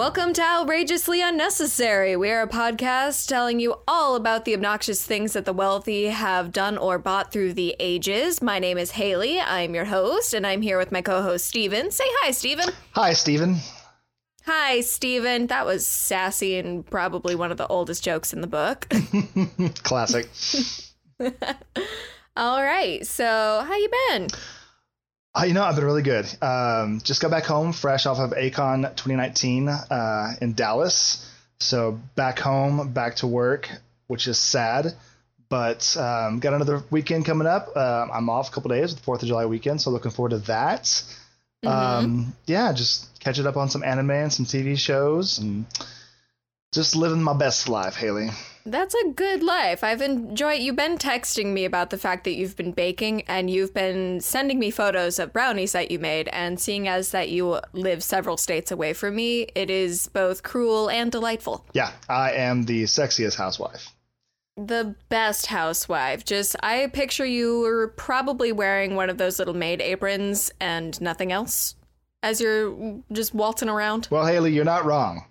Welcome to Outrageously Unnecessary. We are a podcast telling you all about the obnoxious things that the wealthy have done or bought through the ages. My name is Haley. I'm your host, and I'm here with my co-host, Steven. Say hi, Steven. Hi, Steven. Hi, Steven. That was sassy and probably one of the oldest jokes in the book. Classic. All right. So how you been? I've been really good. Just got back home fresh off of Akon 2019 in Dallas. So back home, back to work, which is sad. But got another weekend coming up. I'm off a couple days with the 4th of July weekend, so looking forward to that. Mm-hmm. Just catching up on some anime and some TV shows and just living my best life, Haley. That's a good life. I've enjoyed. You've been texting me about the fact that you've been baking, and you've been sending me photos of brownies that you made. And seeing as that you live several states away from me, it is both cruel and delightful. Yeah, I am the sexiest housewife. The best housewife. Just, I picture you were probably wearing one of those little maid aprons and nothing else as you're just waltzing around. Well, Haley, you're not wrong.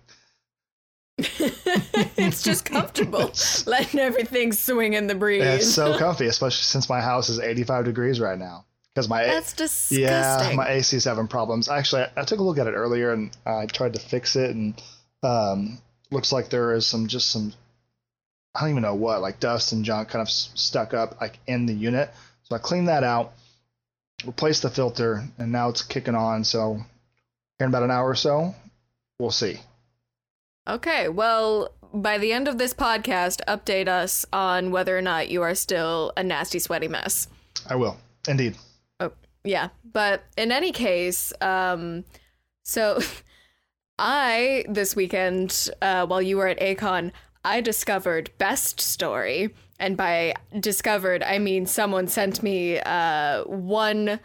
It's just comfortable, letting everything swing in the breeze. It's so comfy, especially since my house is 85 degrees right now. That's disgusting. Yeah, my AC is having problems. Actually, I took a look at it earlier and I tried to fix it, and looks like there is some I don't even know what, like dust and junk kind of stuck up like in the unit. So I cleaned that out, replaced the filter, and now it's kicking on. So in about an hour or so, we'll see. Okay, well, by the end of this podcast, update us on whether or not you are still a nasty, sweaty mess. I will, indeed. Oh, yeah. But in any case, I, this weekend, while you were at Akon, I discovered Best Story. And by discovered, I mean someone sent me one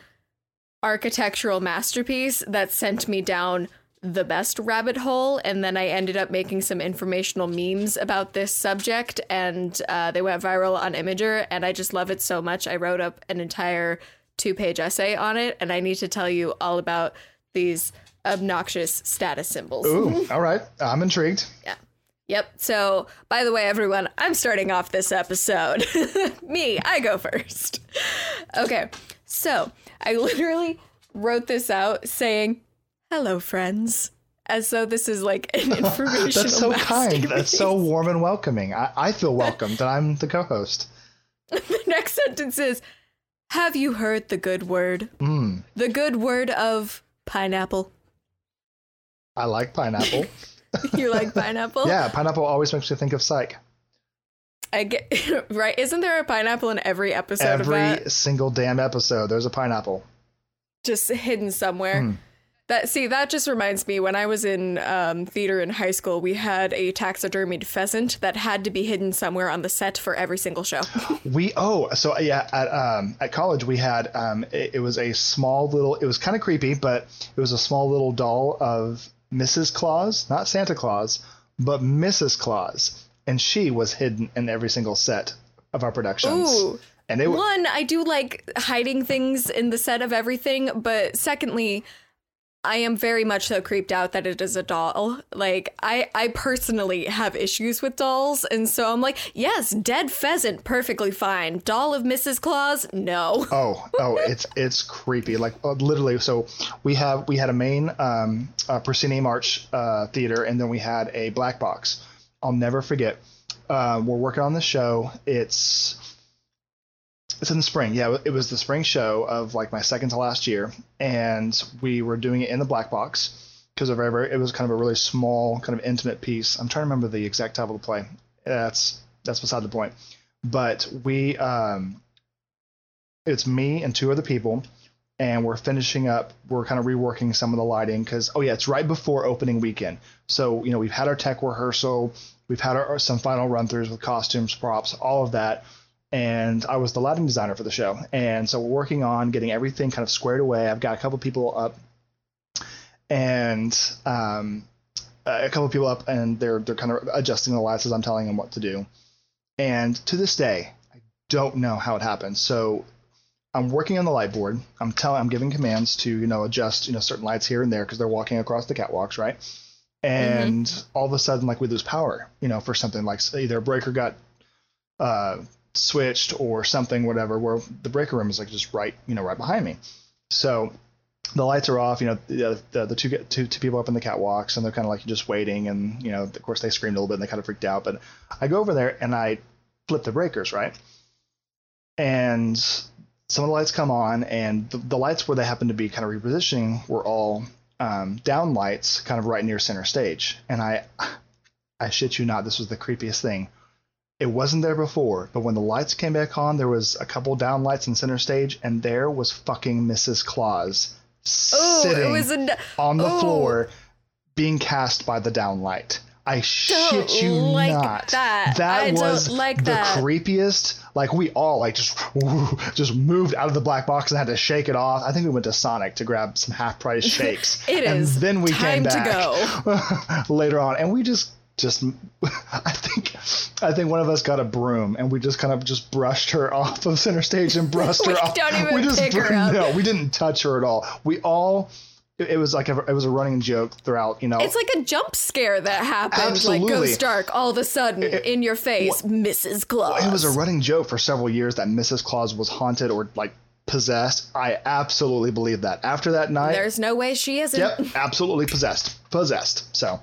architectural masterpiece that sent me down the best rabbit hole, and then I ended up making some informational memes about this subject, and they went viral on Imgur, and I just love it so much. I wrote up an entire 2-page essay on it, and I need to tell you all about these obnoxious status symbols. Ooh, all right. I'm intrigued. Yeah. Yep. So, by the way, everyone, I'm starting off this episode. Me, I go first. Okay. So, I literally wrote this out saying, "Hello, friends," as though this is like an informational. That's so kind. That's so warm and welcoming. I feel welcomed, and I'm the co-host. The next sentence is, "Have you heard the good word? The good word of pineapple." I like pineapple. You like pineapple? Yeah, pineapple always makes me think of Psych. I get right. Isn't there a pineapple in every episode? Every single damn episode, there's a pineapple, just hidden somewhere. That just reminds me, when I was in theater in high school, we had a taxidermied pheasant that had to be hidden somewhere on the set for every single show. At college we had it was kind of creepy, but it was a small little doll of Mrs. Claus, not Santa Claus, but Mrs. Claus, and she was hidden in every single set of our productions. Ooh. And I do like hiding things in the set of everything, but secondly, I am very much so creeped out that it is a doll. Like, I personally have issues with dolls. And so I'm like, yes, dead pheasant, perfectly fine. Doll of Mrs. Claus, no. Oh, it's creepy. Like, literally. So we had a main Priscine March theater, and then we had a black box. I'll never forget. We're working on the show. It's in the spring. Yeah, it was the spring show of like my second to last year, and we were doing it in the black box because it was kind of a really small, kind of intimate piece. I'm trying to remember the exact title of the play. That's beside the point. But we, it's me and two other people, and we're finishing up. We're kind of reworking some of the lighting because it's right before opening weekend. So we've had our tech rehearsal, we've had some final run throughs with costumes, props, all of that. And I was the lighting designer for the show. And so we're working on getting everything kind of squared away. I've got a couple people up, and they're kind of adjusting the lights as I'm telling them what to do. And to this day, I don't know how it happened. So I'm working on the light board. I'm giving commands to adjust certain lights here and there because they're walking across the catwalks, right? And all of a sudden, like, we lose power, you know, for something like either a breaker got switched or something, whatever, where the breaker room is like just right, you know, right behind me. So the lights are off, you know, the two people up in the catwalks, and they're kind of like just waiting. And, you know, of course, they screamed a little bit and they kind of freaked out. But I go over there and I flip the breakers, right? And some of the lights come on, and the lights where they happen to be kind of repositioning were all down lights kind of right near center stage. And I shit you not, this was the creepiest thing. It wasn't there before, but when the lights came back on, there was a couple down lights in center stage, and there was fucking Mrs. Claus sitting on the floor being cast by the down light. I shit you not. That was the creepiest. Like, we all like just moved out of the black box and had to shake it off. I think we went to Sonic to grab some half-price shakes. Then we came back later on, and we just I think one of us got a broom, and we just kind of just brushed her off of center stage and brushed her off. No, we didn't touch her at all. We all. It was like it was a running joke throughout, you know. It's like a jump scare that happened, absolutely. Like goes dark all of a sudden in your face, Mrs. Claus. It was a running joke for several years that Mrs. Claus was haunted or like possessed. I absolutely believe that. After that night, there's no way she isn't. Yep, absolutely possessed. So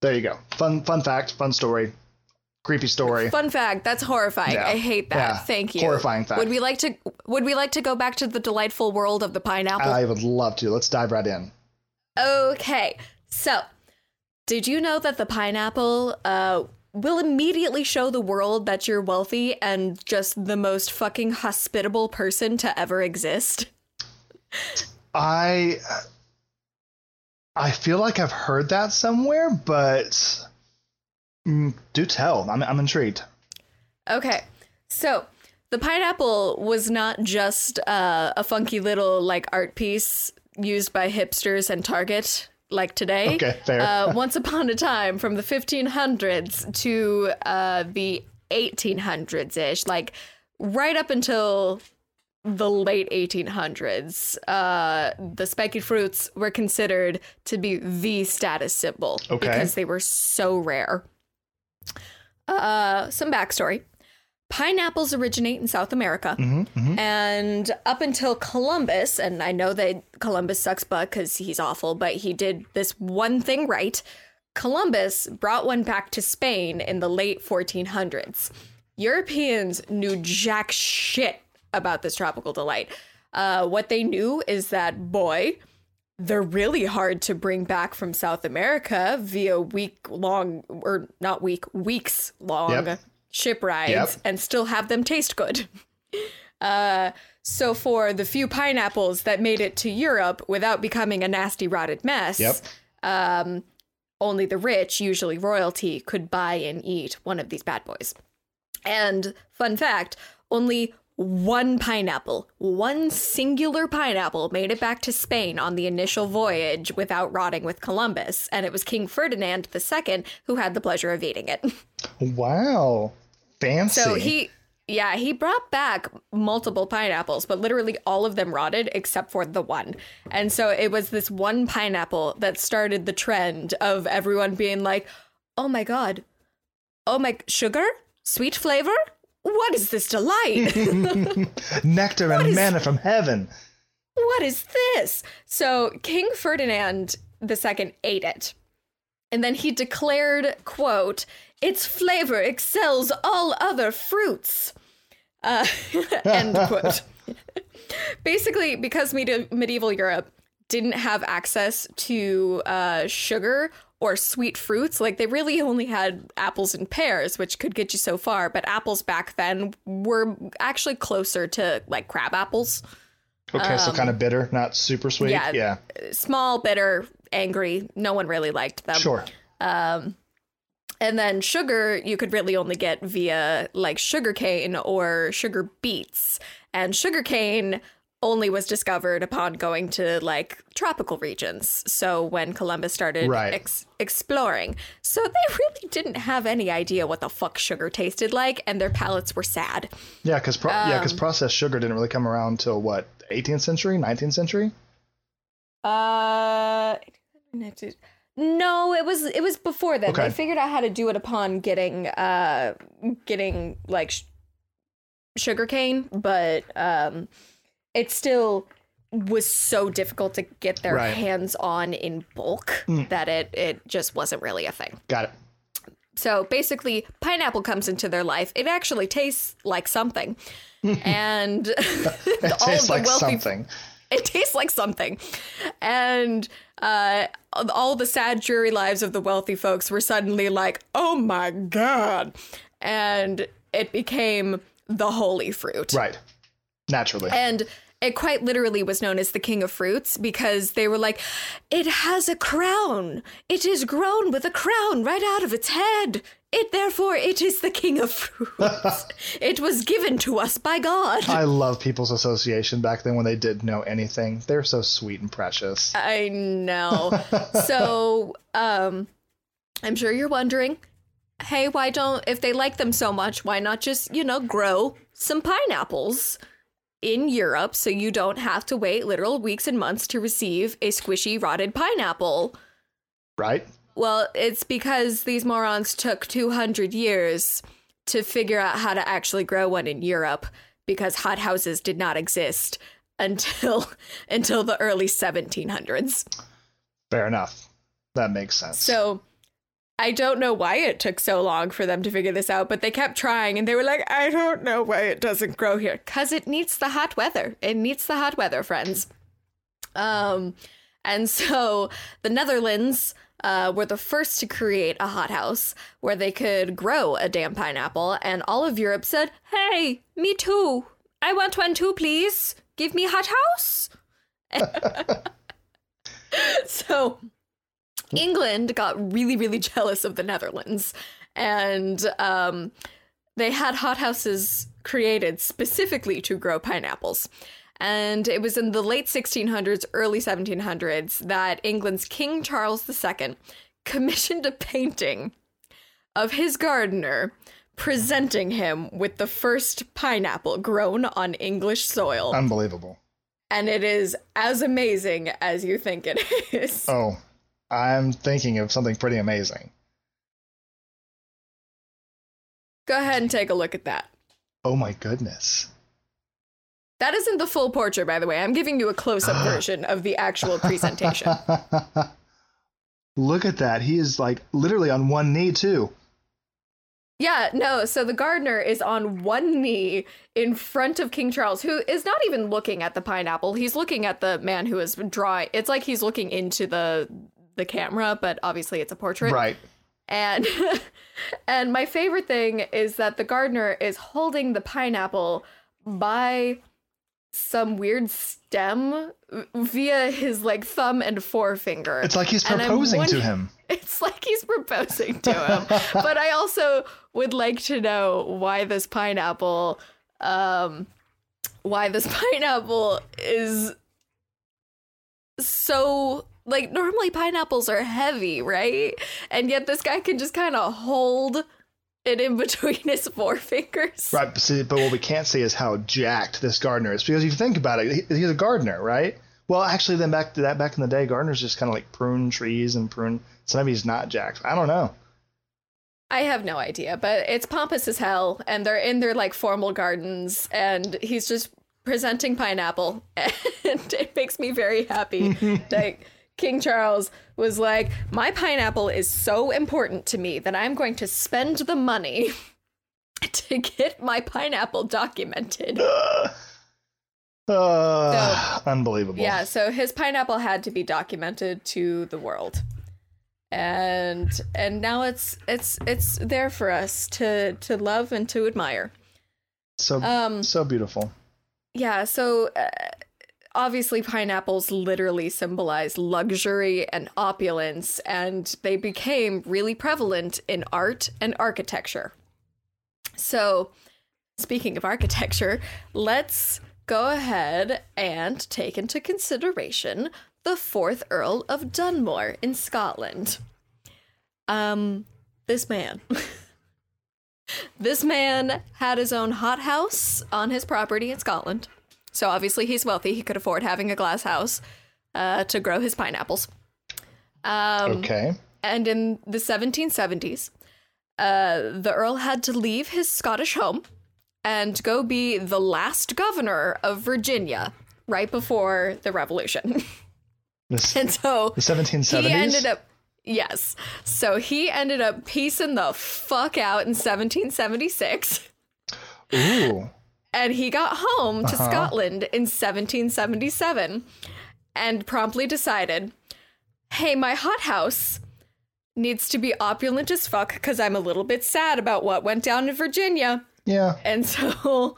there you go. Fun fact. Fun story. Creepy story. Fun fact. That's horrifying. Yeah. I hate that. Yeah. Thank you. Horrifying fact. Would we like to go back to the delightful world of the pineapple? I would love to. Let's dive right in. Okay. So, did you know that the pineapple will immediately show the world that you're wealthy and just the most fucking hospitable person to ever exist? I feel like I've heard that somewhere, but do tell. I'm intrigued. Okay, so the pineapple was not just a funky little like art piece used by hipsters and Target like today. Okay, fair. Once upon a time, from the 1500s to the 1800s ish, like right up until the late 1800s, the spiky fruits were considered to be the status symbol because they were so rare. Some backstory. Pineapples originate in South America, and up until Columbus, and I know that Columbus sucks butt because he's awful, but he did this one thing right. Columbus brought one back to Spain in the late 1400s. Europeans knew jack shit about this tropical delight. What they knew is that, boy, they're really hard to bring back from South America via weeks long ship rides and still have them taste good. So for the few pineapples that made it to Europe without becoming a nasty rotted mess, only the rich, usually royalty, could buy and eat one of these bad boys. And fun fact, only one singular pineapple made it back to Spain on the initial voyage without rotting with Columbus, and it was King Ferdinand II who had the pleasure of eating it. Wow. Fancy. So he brought back multiple pineapples, but literally all of them rotted except for the one. And so it was this one pineapple that started the trend of everyone being like, oh my God, oh my sugar, sweet flavor. What is this delight? Nectar and manna from heaven. What is this? So King Ferdinand II ate it. And then he declared, quote, its flavor excels all other fruits. End quote. Basically, because medieval Europe didn't have access to sugar or sweet fruits, like they really only had apples and pears, which could get you so far, but apples back then were actually closer to like crab apples. Okay, so kind of bitter, not super sweet. Yeah. Small, bitter, angry. No one really liked them. Sure. And then sugar, you could really only get via like sugarcane or sugar beets. And sugarcane only was discovered upon going to like tropical regions. So when Columbus started exploring, so they really didn't have any idea what the fuck sugar tasted like, and their palates were sad. Yeah, because processed sugar didn't really come around till what, 18th century, 19th century? No, it was before then. Okay. They figured out how to do it upon getting like sugarcane, but it still was so difficult to get their hands on in bulk that it just wasn't really a thing. Got it. So basically, pineapple comes into their life. It actually tastes like something, and It tastes like something, and all the sad, dreary lives of the wealthy folks were suddenly like, oh my God, and it became the holy fruit. Right, naturally, and it quite literally was known as the king of fruits because they were like, it has a crown. It is grown with a crown right out of its head. Therefore, it is the king of fruits. It was given to us by God. I love People's Association back then when they didn't know anything. They're so sweet and precious. I know. So I'm sure you're wondering, hey, if they like them so much, why not just, grow some pineapples in Europe so you don't have to wait literal weeks and months to receive a squishy rotted pineapple? Right. Well, it's because these morons took 200 years to figure out how to actually grow one in Europe because hothouses did not exist until the early 1700s. Fair enough. That makes sense. So I don't know why it took so long for them to figure this out, but they kept trying and they were like, I don't know why it doesn't grow here. 'Cause it needs the hot weather. It needs the hot weather, friends. And so the Netherlands were the first to create a hothouse where they could grow a damn pineapple. And all of Europe said, hey, me too. I want one too, please. Give me hothouse. So England got really, really jealous of the Netherlands, and they had hothouses created specifically to grow pineapples. And it was in the late 1600s, early 1700s that England's King Charles II commissioned a painting of his gardener presenting him with the first pineapple grown on English soil. Unbelievable. And it is as amazing as you think it is. Oh, I'm thinking of something pretty amazing. Go ahead and take a look at that. Oh, my goodness. That isn't the full portrait, by the way. I'm giving you a close-up version of the actual presentation. Look at that. He is, like, literally on one knee, too. Yeah, no. So the gardener is on one knee in front of King Charles, who is not even looking at the pineapple. He's looking at the man who is drawing. It's like he's looking into the camera, but obviously it's a portrait. Right. And my favorite thing is that the gardener is holding the pineapple by some weird stem via his like thumb and forefinger. It's like he's proposing to him. It's like he's proposing to him. But I also would like to know why this pineapple is so, like, normally pineapples are heavy, right? And yet this guy can just kind of hold it in between his forefingers. Right, but what we can't see is how jacked this gardener is. Because if you think about it, he's a gardener, right? Well, actually, then back in the day, gardeners just kind of like prune trees and prune. Sometimes he's not jacked. I don't know. I have no idea, but it's pompous as hell. And they're in their like formal gardens and he's just presenting pineapple. And it makes me very happy. Like, King Charles was like, my pineapple is so important to me that I'm going to spend the money to get my pineapple documented. So, unbelievable. Yeah, so his pineapple had to be documented to the world. And now it's there for us to love and to admire. So beautiful. Yeah, so obviously, pineapples literally symbolize luxury and opulence, and they became really prevalent in art and architecture. So, speaking of architecture, let's go ahead and take into consideration the 4th Earl of Dunmore in Scotland. This man had his own hothouse on his property in Scotland. So obviously he's wealthy. He could afford having a glass house to grow his pineapples. Okay. And in the 1770s, the Earl had to leave his Scottish home and go be the last governor of Virginia right before the Revolution. And so the 1770s? He ended up, yes. So he ended up piecing the fuck out in 1776. Ooh. And he got home to Scotland in 1777 and promptly decided, hey, my hothouse needs to be opulent as fuck because I'm a little bit sad about what went down in Virginia. Yeah. And so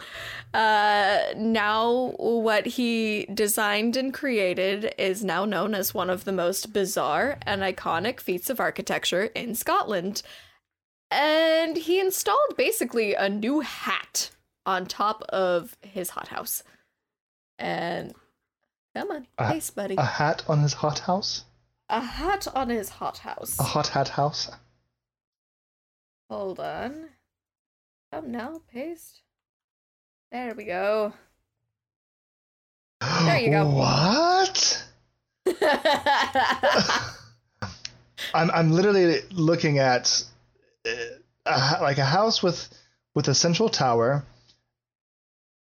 now what he designed and created is now known as one of the most bizarre and iconic feats of architecture in Scotland. And he installed basically a new hat on top of his hothouse. And come on, nice buddy. A hat on his hothouse? A hat on his hothouse. A hot hat house? Hold on. Oh, no, paste. There we go. There you go. What? I'm literally looking at a house with a central tower,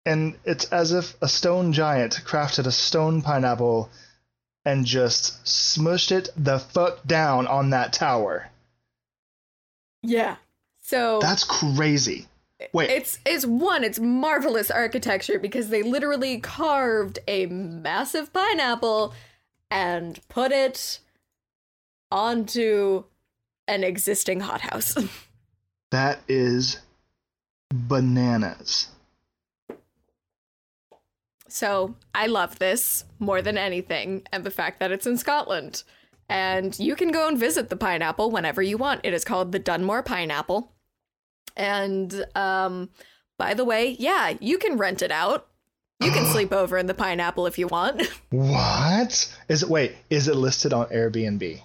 and it's as if a stone giant crafted a stone pineapple and just smushed it the fuck down on that tower. Yeah. So that's crazy. Wait. It's marvelous architecture because they literally carved a massive pineapple and put it onto an existing hothouse. That is bananas. So I love this more than anything, and the fact that it's in Scotland. And you can go and visit the pineapple whenever you want. It is called the Dunmore Pineapple. And by the way, yeah, you can rent it out. You can sleep over in the pineapple if you want. What? Is it listed on Airbnb?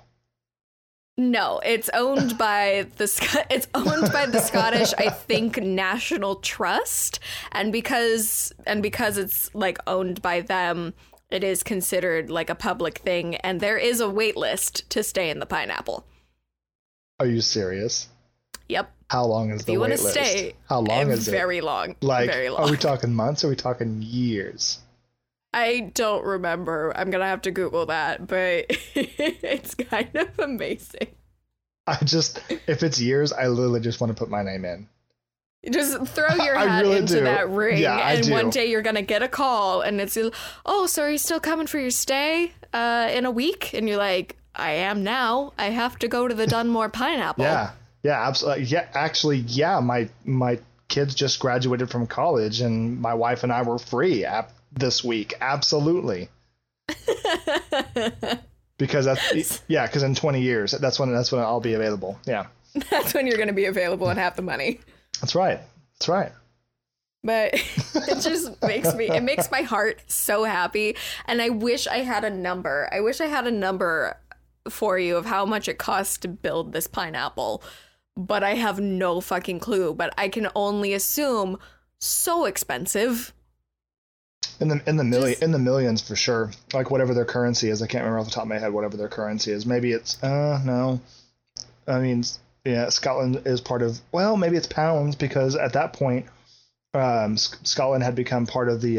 No, it's owned by the Scottish, I think, National Trust, and because it's like owned by them, it is considered like a public thing, and there is a wait list to stay in the pineapple. Are you serious? Yep. How long is the wait list? If you want to stay, how long is it? Very long. Like, very long. Are we talking months? Or are we talking years? I don't remember. I'm going to have to Google that, but it's kind of amazing. If it's years, I literally just want to put my name in. Just throw your hat really into that ring, yeah, and one day you're going to get a call, and it's, oh, so are you still coming for your stay in a week? And you're like, I am now. I have to go to the Dunmore Pineapple. Yeah, absolutely. Yeah, actually, yeah, my kids just graduated from college, and my wife and I were free this week. Absolutely. Because in 20 years, that's when I'll be available. Yeah. That's when you're going to be available and have the money. That's right. But it just makes my heart so happy. And I wish I had a number. I wish I had a number for you of how much it costs to build this pineapple, but I have no fucking clue, but I can only assume so expensive. In the millions for sure. Like whatever their currency is. I can't remember off the top of my head whatever their currency is. Maybe it's no. I mean, yeah, Scotland is part of, well, maybe it's pounds, because at that point Scotland had become part of the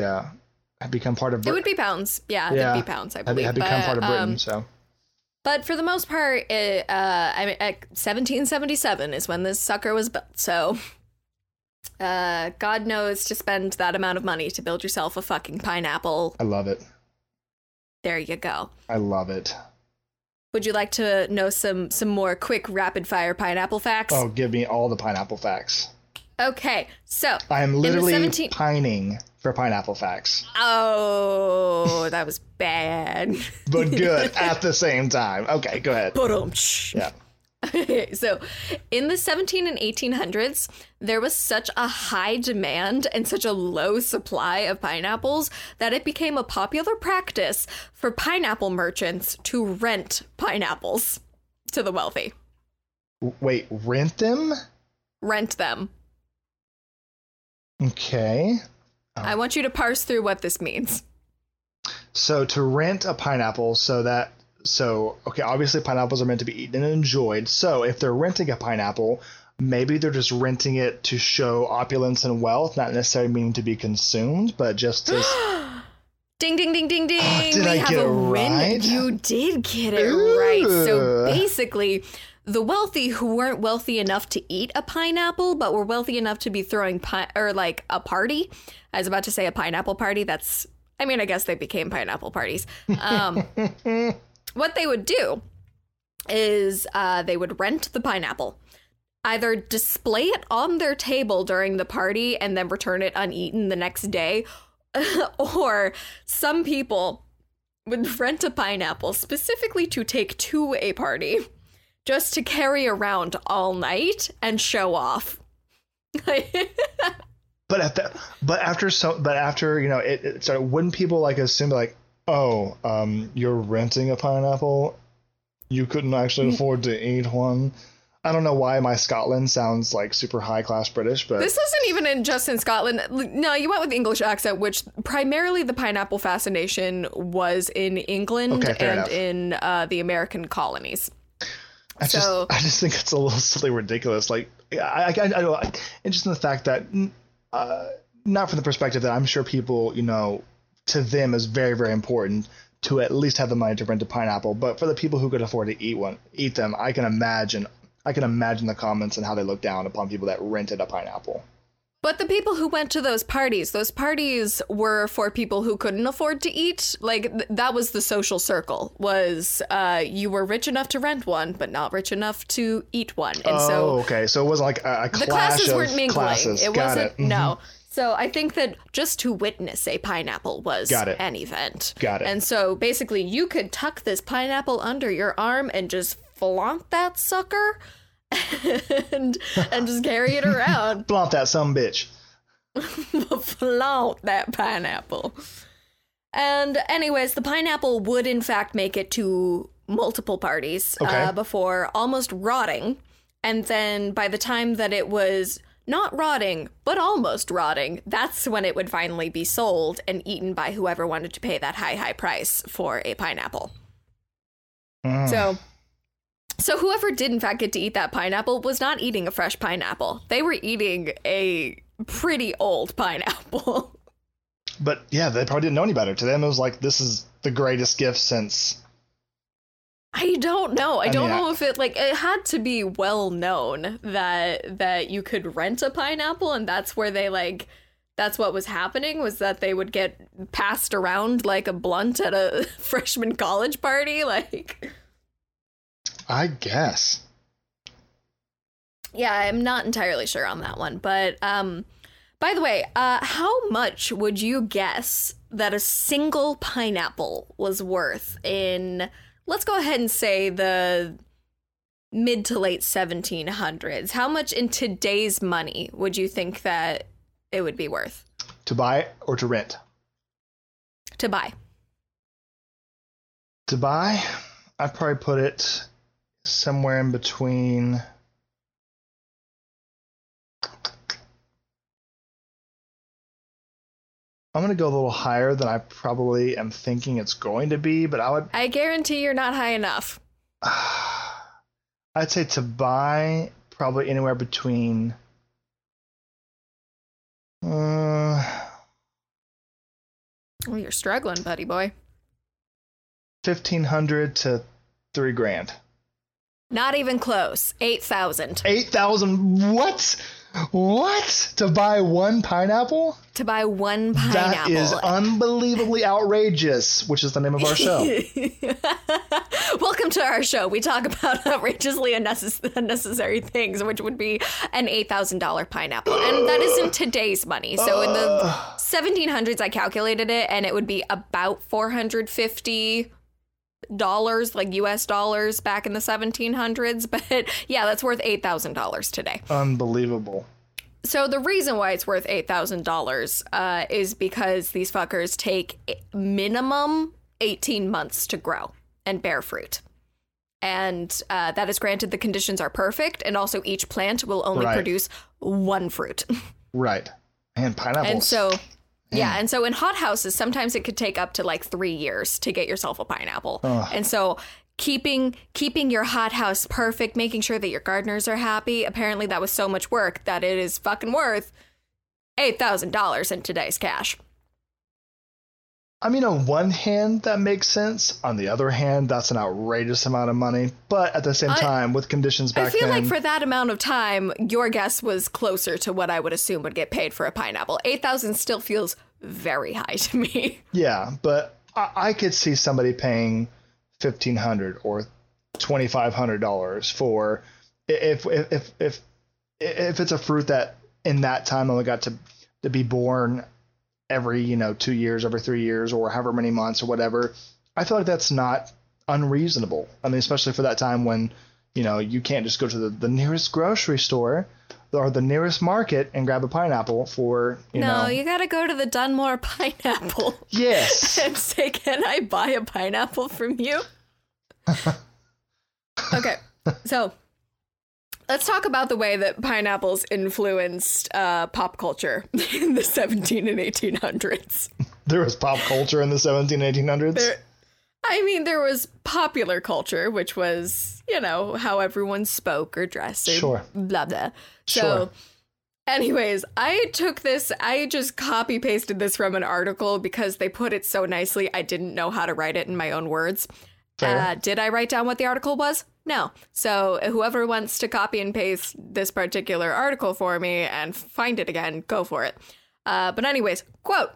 Britain. It would be pounds. Yeah. It'd be pounds, I believe. Had become part of Britain, so. But for the most part, 1777 is when this sucker was built. So God knows to spend that amount of money to build yourself a fucking pineapple. I love it. There you go. I love it. Would you like to know some more quick rapid fire pineapple facts? Oh, give me all the pineapple facts. Okay, so I am literally pining for pineapple facts. Oh, that was bad. But good at the same time. Okay, go ahead. Yeah. Okay, so in the 17 and 1800s, there was such a high demand and such a low supply of pineapples that it became a popular practice for pineapple merchants to rent pineapples to the wealthy. Wait, rent them? Rent them. Okay. I want you to parse through what this means. So to rent a pineapple, so that So, okay, obviously pineapples are meant to be eaten and enjoyed. So if they're renting a pineapple, maybe they're just renting it to show opulence and wealth, not necessarily meaning to be consumed, but just as... Ding, ding, ding, ding, ding. Oh, did I get it right? You did get it right. So basically... the wealthy who weren't wealthy enough to eat a pineapple, but were wealthy enough to be throwing a party. I was about to say a pineapple party. I guess they became pineapple parties. What they would do is they would rent the pineapple, either display it on their table during the party and then return it uneaten the next day. Or some people would rent a pineapple specifically to take to a party. Just to carry around all night and show off. But after wouldn't people like assume like, oh, you're renting a pineapple, you couldn't actually afford to eat one? I don't know why my Scotland sounds like super high class British, but this isn't even just in Scotland. No, you went with English accent, which primarily the pineapple fascination was in England in the American colonies. I just think it's a little silly, ridiculous. Like, I and just in the fact that, not from the perspective that I'm sure people, to them is very, very important to at least have the money to rent a pineapple. But for the people who could afford to eat them, I can imagine the comments and how they look down upon people that rented a pineapple. But the people who went to those parties were for people who couldn't afford to eat. Like, that was the social circle, was you were rich enough to rent one, but not rich enough to eat one. And so it wasn't like a clash. The classes weren't mingling. No. So I think that just to witness a pineapple was an event. Got it. And so basically you could tuck this pineapple under your arm and just flaunt that sucker. and just carry it around. Flaunt that sumbitch. Flaunt that pineapple. And anyways, the pineapple would in fact make it to multiple parties before almost rotting. And then by the time that it was not rotting, but almost rotting, that's when it would finally be sold and eaten by whoever wanted to pay that high, high price for a pineapple. So whoever did, in fact, get to eat that pineapple was not eating a fresh pineapple. They were eating a pretty old pineapple. But, yeah, they probably didn't know any better. To them, it was like, this is the greatest gift since... I don't know. I don't know if it, like, it had to be well known that you could rent a pineapple, and that's where they, like... That's what was happening, was that they would get passed around like a blunt at a freshman college party, like... I guess. Yeah, I'm not entirely sure on that one. But by the way, how much would you guess that a single pineapple was worth in, let's go ahead and say, the mid to late 1700s? How much in today's money would you think that it would be worth? To buy or to rent? To buy. To buy? I'd probably put it... somewhere in between I'm going to go a little higher than I probably am thinking it's going to be, but I guarantee you're not high enough. I'd say to buy probably anywhere between oh, you're struggling, buddy boy. $1,500 to $3,000. Not even close. 8,000. 8,000. What? What? To buy one pineapple? To buy one pineapple. That is unbelievably outrageous, which is the name of our show. Welcome to our show. We talk about outrageously unnecessary things, which would be an $8,000 pineapple. And that is in today's money. So in the 1700s, I calculated it, and it would be about $450, like US dollars, back in the 1700s. But yeah, that's worth $8,000 today. Unbelievable. So the reason why it's worth $8,000 is because these fuckers take minimum 18 months to grow and bear fruit. And that is granted the conditions are perfect, and also each plant will only produce one fruit. Right. And pineapples. And so Yeah, and so in hothouses, sometimes it could take up to like 3 years to get yourself a pineapple. Ugh. And so keeping your hothouse perfect, making sure that your gardeners are happy, apparently that was so much work that it is fucking worth $8,000 in today's cash. I mean, on one hand, that makes sense. On the other hand, that's an outrageous amount of money. But at the same time, with conditions back then... I feel like for that amount of time, your guess was closer to what I would assume would get paid for a pineapple. $8,000 still feels very high to me. Yeah, but I could see somebody paying $1,500 or $2,500 for... If it's a fruit that in that time only got to be born... every, 2 years, every 3 years, or however many months or whatever, I feel like that's not unreasonable. I mean, especially for that time when, you can't just go to the nearest grocery store or the nearest market and grab a pineapple for, No, you got to go to the Dunmore Pineapple. Yes. And say, can I buy a pineapple from you? Okay, so let's talk about the way that pineapples influenced pop culture in the 17 and 1800s. There was pop culture in the 17 and 1800s? There was popular culture, which was, how everyone spoke or dressed. Sure. Blah, blah. So, anyways, I just copy pasted this from an article because they put it so nicely. I didn't know how to write it in my own words. Did I write down what the article was? No. So whoever wants to copy and paste this particular article for me and find it again, go for it. But anyways, quote,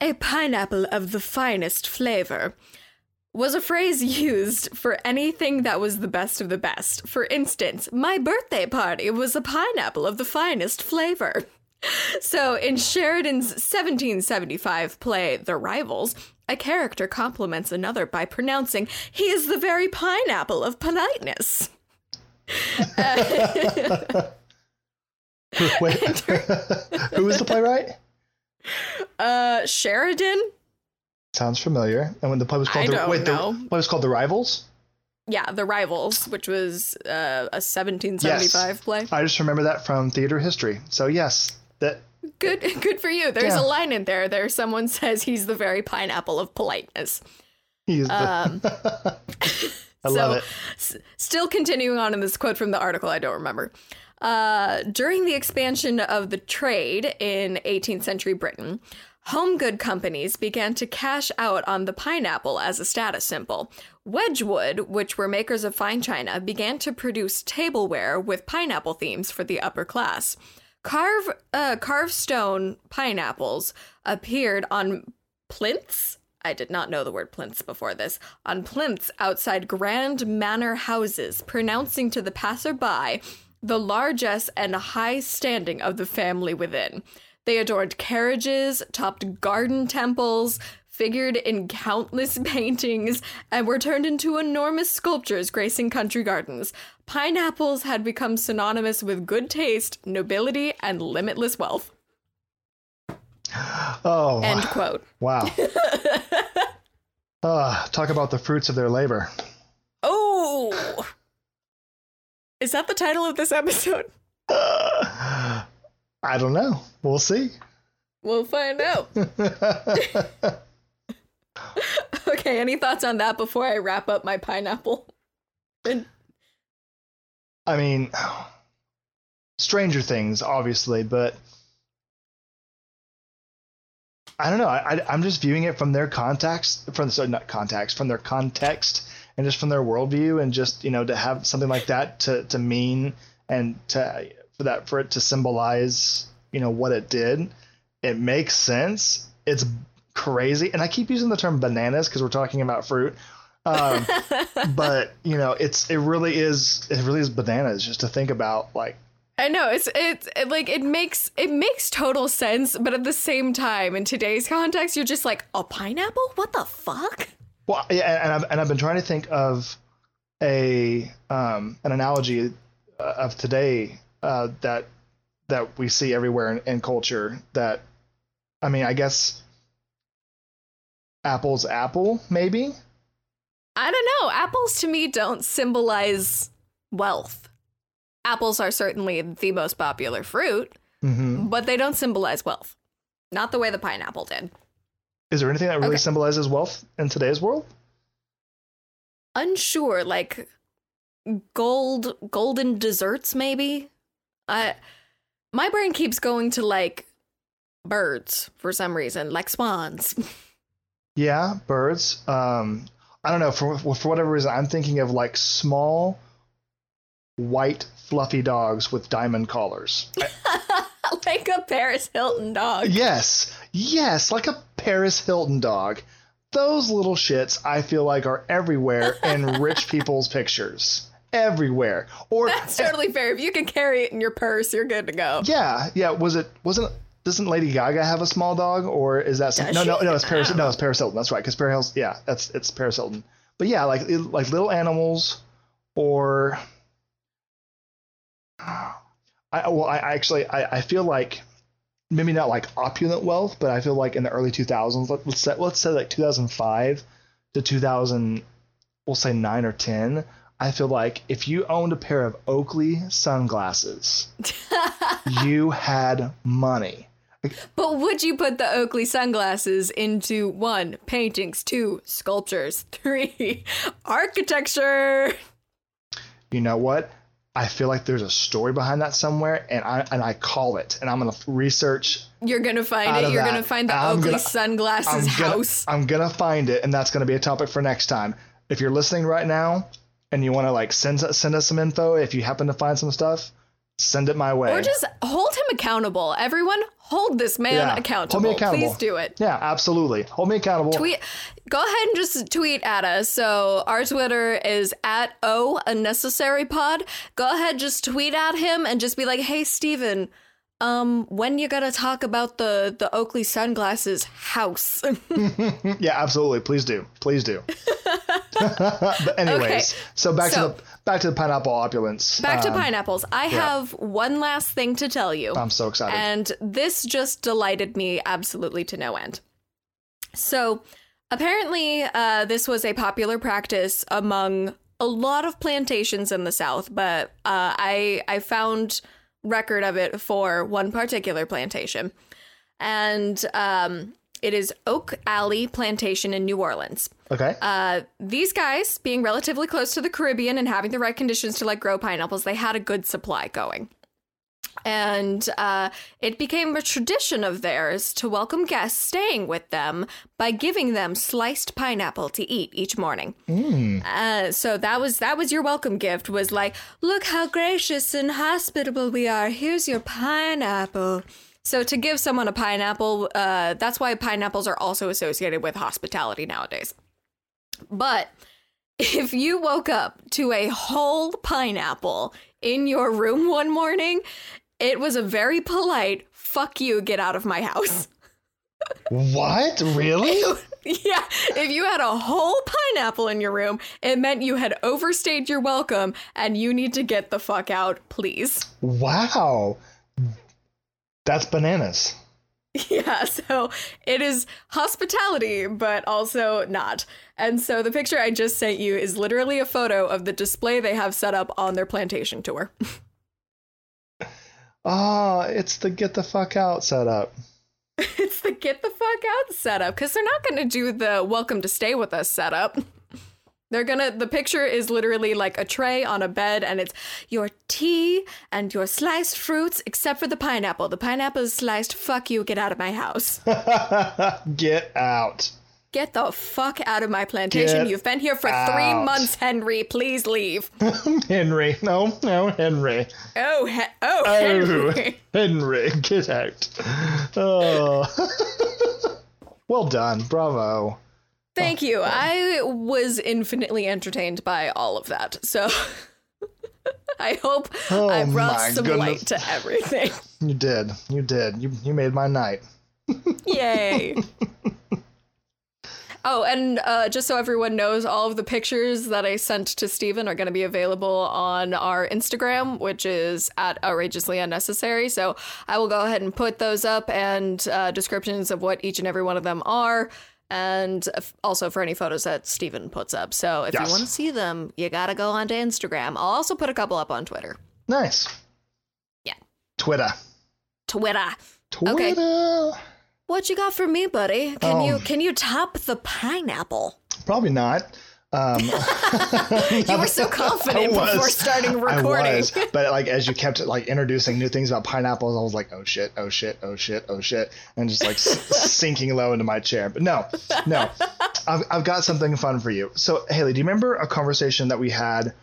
"A pineapple of the finest flavor" was a phrase used for anything that was the best of the best. For instance, my birthday party was a pineapple of the finest flavor. So in Sheridan's 1775 play, The Rivals, a character compliments another by pronouncing, "He is the very pineapple of politeness." Wait. Who was the playwright? Sheridan. Sounds familiar. And when the play was called, the play was called The Rivals? Yeah, The Rivals, which was a 1775 play. I just remember that from theater history. So yes, that. Good for you. There's a line in there. Someone says he's the very pineapple of politeness. I love it. Still continuing on in this quote from the article, I don't remember. During the expansion of the trade in 18th century Britain, home good companies began to cash out on the pineapple as a status symbol. Wedgwood, which were makers of fine china, began to produce tableware with pineapple themes for the upper class. Carved stone pineapples appeared on plinths. I did not know the word plinths before this. On plinths outside grand manor houses, pronouncing to the passerby the largesse and high standing of the family within. They adorned carriages, topped garden temples, figured in countless paintings, and were turned into enormous sculptures gracing country gardens. Pineapples had become synonymous with good taste, nobility, and limitless wealth. Oh. End quote. Wow. Talk about the fruits of their labor. Oh. Is that the title of this episode? I don't know. We'll see. We'll find out. Okay, any thoughts on that before I wrap up my pineapple? I mean, Stranger Things, obviously, but I don't know. I'm just viewing it from their context, from their context, and just from their worldview, and just to have something like that to mean and for it to symbolize what it did. It makes sense. It's crazy, and I keep using the term bananas because we're talking about fruit, but it really is bananas just to think about. Like, I know it makes total sense, but at the same time, in today's context, you're just like, a pineapple? What the fuck? Well, yeah, and I've been trying to think of a an analogy of today that we see everywhere in culture. That, I mean, I guess. Apple's apple, maybe? I don't know. Apples to me don't symbolize wealth. Apples are certainly the most popular fruit, but they don't symbolize wealth. Not the way the pineapple did. Is there anything that really symbolizes wealth in today's world? Unsure, like golden desserts, maybe? My brain keeps going to, like, birds for some reason, like swans. Yeah, birds. I don't know. For whatever reason, I'm thinking of, like, small, white, fluffy dogs with diamond collars. Like a Paris Hilton dog. Yes, like a Paris Hilton dog. Those little shits, I feel like, are everywhere in rich people's pictures. Everywhere. Or that's totally fair. If you can carry it in your purse, you're good to go. Yeah. Doesn't Lady Gaga have a small dog, or is that something? No. It's Paris. No, it's Paris Hilton. That's right. Because Paris Hilton. Yeah, it's Paris Hilton. But yeah, like little animals, or I feel like maybe not like opulent wealth, but I feel like in the early 2000s, let's say like 2005 to 2000, we'll say 9 or 10. I feel like if you owned a pair of Oakley sunglasses, you had money. But would you put the Oakley sunglasses into 1, paintings, 2, sculptures, 3, architecture? You know what? I feel like there's a story behind that somewhere, and I call it, and I'm going to research. You're going to find it. You're going to find the Oakley sunglasses house. I'm going to find it, and that's going to be a topic for next time. If you're listening right now and you want to, like, send us some info, if you happen to find some stuff, send it my way. Or just hold him accountable. Everyone, hold this man accountable. Hold me accountable. Please do it. Yeah, absolutely. Hold me accountable. Go ahead and just tweet at us. So our Twitter is @unnecessarypod. Go ahead, just tweet at him and just be like, hey, Steven, when you gonna talk about the Oakley sunglasses house? Yeah, absolutely. Please do. But anyways, so back to the pineapple opulence. Back to pineapples. I have one last thing to tell you. I'm so excited. And this just delighted me absolutely to no end. So apparently this was a popular practice among a lot of plantations in the South, but I found record of it for one particular plantation. And it is Oak Alley Plantation in New Orleans. Okay. These guys, being relatively close to the Caribbean and having the right conditions to, like, grow pineapples, they had a good supply going. And it became a tradition of theirs to welcome guests staying with them by giving them sliced pineapple to eat each morning. Mm. So that was your welcome gift, was like, look how gracious and hospitable we are. Here's your pineapple. So to give someone a pineapple, that's why pineapples are also associated with hospitality nowadays. But if you woke up to a whole pineapple in your room one morning, it was a very polite, fuck you, get out of my house. What? Really? Yeah. If you had a whole pineapple in your room, it meant you had overstayed your welcome and you need to get the fuck out, please. Wow. That's bananas. Yeah, so it is hospitality, but also not. And so the picture I just sent you is literally a photo of the display they have set up on their plantation tour. It's the get the fuck out setup. It's the get the fuck out setup, because they're not going to do the welcome to stay with us setup. They're gonna, the picture is literally like a tray on a bed, and it's your tea and your sliced fruits, except for the pineapple. The pineapple is sliced. Fuck you. Get out of my house. Get out. Get the fuck out of my plantation. Get You've been here for out. 3 months, Henry. Please leave. Henry. No, Henry. Oh, Henry. Henry, get out. Oh. Well done. Bravo. Thank you. I was infinitely entertained by all of that. So I hope I brought some light to everything. You did. You did. You made my night. Yay. Oh, and just so everyone knows, all of the pictures that I sent to Steven are going to be available on our Instagram, which is @outrageouslyunnecessary. So I will go ahead and put those up, and descriptions of what each and every one of them are. And also for any photos that Steven puts up. So if you want to see them, you got to go onto Instagram. I'll also put a couple up on Twitter. Nice. Yeah. Twitter. Okay. What you got for me, buddy? Can you top the pineapple? Probably not. You were so confident before starting recording. I was, but like as you kept like introducing new things about pineapples, I was like, oh shit, oh shit, oh shit, oh shit, and just like sinking low into my chair. But no, I've got something fun for you. So Haley, do you remember a conversation that we had?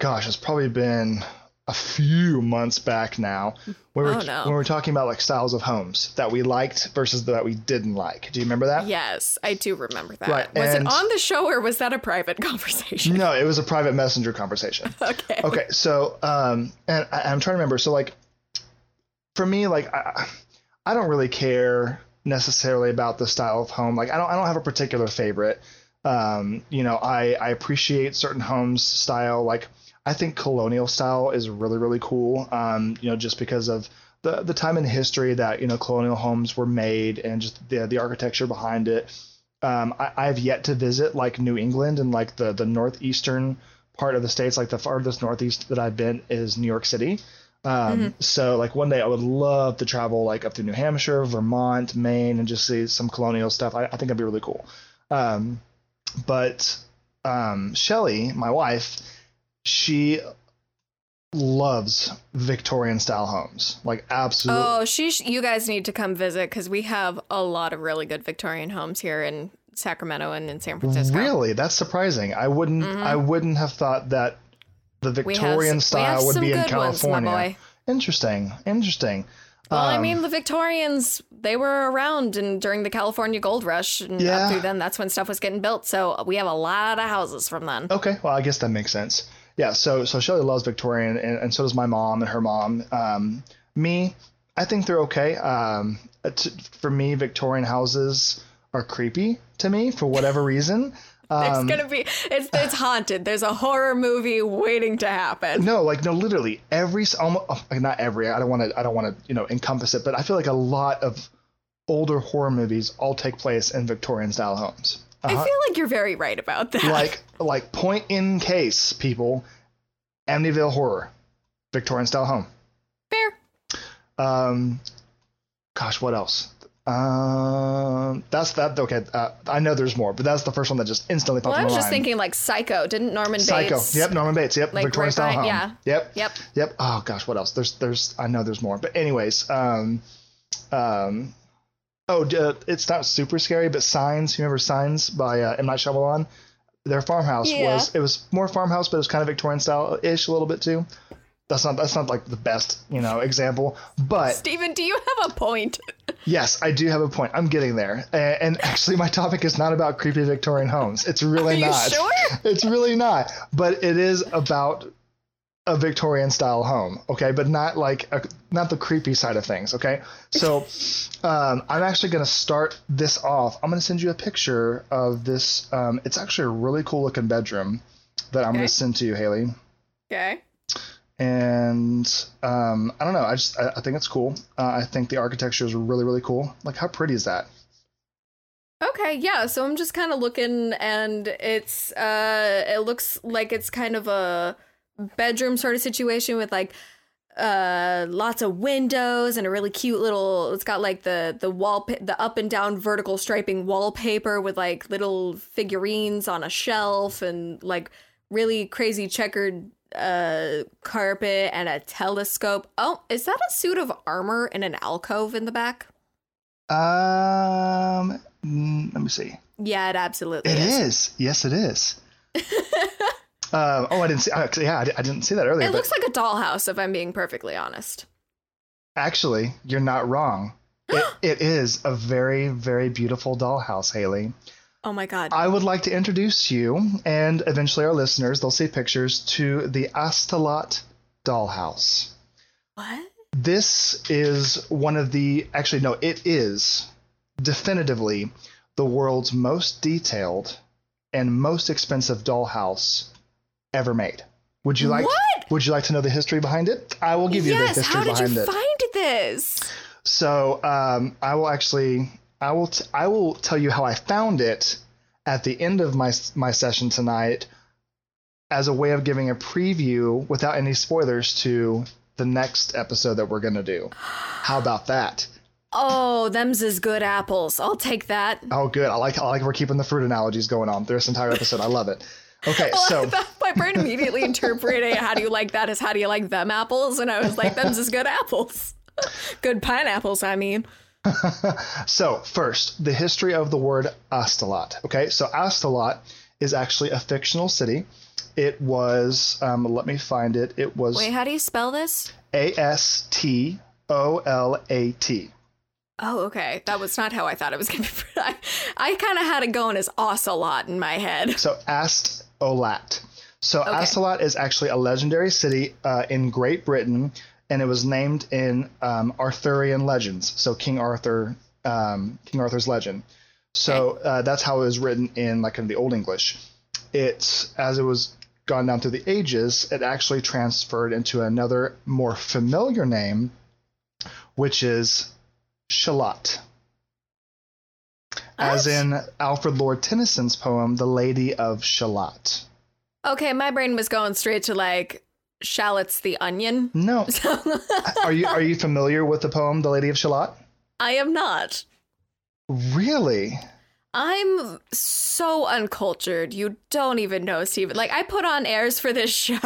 Gosh, it's probably been a few months back now, when we were talking about like styles of homes that we liked versus that we didn't like. Do you remember that? Yes, I do remember that. Right. Was it on the show or was that a private conversation? No, it was a private messenger conversation. Okay. So, and I'm trying to remember. So like, for me, like I don't really care necessarily about the style of home. Like I don't have a particular favorite. You know, I appreciate certain homes style, like. I think colonial style is really, really cool, you know, just because of the time in history that, you know, colonial homes were made and just the architecture behind it. I've yet to visit like New England and like the northeastern part of the states, like the farthest northeast that I've been is New York City. So like one day I would love to travel like up to New Hampshire, Vermont, Maine, and just see some colonial stuff. I think it'd be really cool. But Shelly, my wife, she loves Victorian style homes, like absolutely. Oh, you guys need to come visit because we have a lot of really good Victorian homes here in Sacramento and in San Francisco. Really? That's surprising. I wouldn't have thought that the Victorian style would be in California. Ones, Interesting. Well, I mean, the Victorians, they were around and during the California Gold Rush and up through then, that's when stuff was getting built. So we have a lot of houses from then. Okay. Well, I guess that makes sense. Yeah, so Shelly loves Victorian, and so does my mom and her mom. Me, I think they're okay. For me, Victorian houses are creepy to me for whatever reason. It's haunted. There's a horror movie waiting to happen. No, literally not every. I don't want to encompass it, but I feel like a lot of older horror movies all take place in Victorian style homes. I feel like you're very right about that. Like point in case, people, Amityville Horror, Victorian style home. Fair. Gosh, what else? That's that. Okay, I know there's more, but that's the first one that just instantly popped in my mind. Well, I was just thinking like Psycho. Didn't Norman Bates? Psycho. Yep, Norman Bates. Yep, like Victorian style home. Yeah. Yep. Oh gosh, what else? There's. I know there's more, but anyways, Oh, it's not super scary, but Signs. You remember Signs by M. Night Shyamalan? Their farmhouse was more farmhouse, but it was kind of Victorian style ish a little bit too. That's not like the best example. But Stephen, do you have a point? Yes, I do have a point. I'm getting there. And actually, my topic is not about creepy Victorian homes. It's really not. Are you sure? It's really not. But it is about a Victorian style home, okay, but not like not the creepy side of things, okay? So I'm actually going to start this off. I'm going to send you a picture of this. It's actually a really cool looking bedroom that I'm going to send to you, Haley. Okay. And I don't know. I think it's cool. I think the architecture is really, really cool. Like, how pretty is that? Okay, yeah, so I'm just kind of looking, and it's it looks like it's kind of a bedroom sort of situation with like lots of windows and a really cute little, it's got like the up and down vertical striping wallpaper with like little figurines on a shelf and like really crazy checkered carpet and a telescope. Oh, is that a suit of armor and an alcove in the back? Let me see. Yeah, it absolutely is. Yes, it is. I didn't see. I didn't see that earlier. It looks like a dollhouse, if I'm being perfectly honest. Actually, you're not wrong. It is a very, very beautiful dollhouse, Haley. Oh my God! I would like to introduce you, and eventually our listeners, they'll see pictures, to the Astolat dollhouse. What? This is one of the. Actually, no, it is definitively the world's most detailed and most expensive dollhouse ever made. Would you like? What? Would you like to know the history behind it? I will give you the history behind it. Yes. How did you find this? So I will tell you how I found it at the end of my session tonight, as a way of giving a preview without any spoilers to the next episode that we're gonna do. How about that? Oh, them's as good apples. I'll take that. Oh, good. I like we're keeping the fruit analogies going on through this entire episode. I love it. Okay, so my brain immediately interpreted how do you like that as how do you like them apples? And I was like, them's as good apples. Good pineapples, I mean. So first, the history of the word Astolat. Okay, so Astolat is actually a fictional city. It was, let me find it. It was. Wait, how do you spell this? Astolat. Oh, okay. That was not how I thought it was going to be. I kind of had it going as Ocelot in my head. So Astolat. So okay. Astolat is actually a legendary city in Great Britain, and it was named in Arthurian legends. So King Arthur, King Arthur's legend. So okay. That's how it was written in like in the Old English. It's as it was gone down through the ages, it actually transferred into another more familiar name, which is Shalott, as in Alfred Lord Tennyson's poem, The Lady of Shalott. Okay, my brain was going straight to like Shallot's the Onion. No. So are you familiar with the poem, The Lady of Shalott? I am not. Really? I'm so uncultured. You don't even know, Steven. Like, I put on airs for this show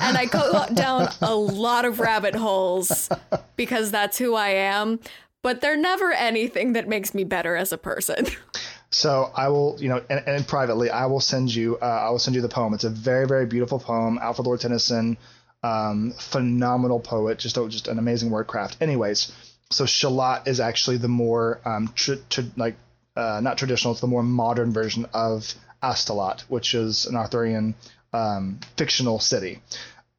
and I go down a lot of rabbit holes because that's who I am. But they're never anything that makes me better as a person. So I will, you know, and privately, I will send you the poem. It's a very, very beautiful poem. Alfred Lord Tennyson, phenomenal poet, just an amazing word craft. Anyways, so Shalott is actually the more not traditional, it's the more modern version of Astolat, which is an Arthurian fictional city.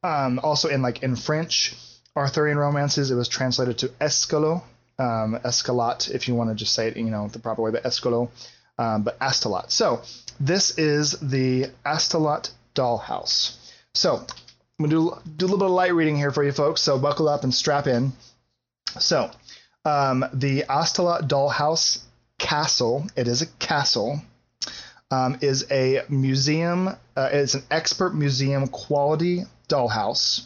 Also in French Arthurian romances, it was translated to Escalo, Escalot, if you want to just say it, you know, the proper way, but Escalo, but Astolat. So this is the Astolat dollhouse. So I'm going to do a little bit of light reading here for you folks, so buckle up and strap in. So the Astolat dollhouse castle, it is a castle, is a museum, it's an expert museum quality dollhouse,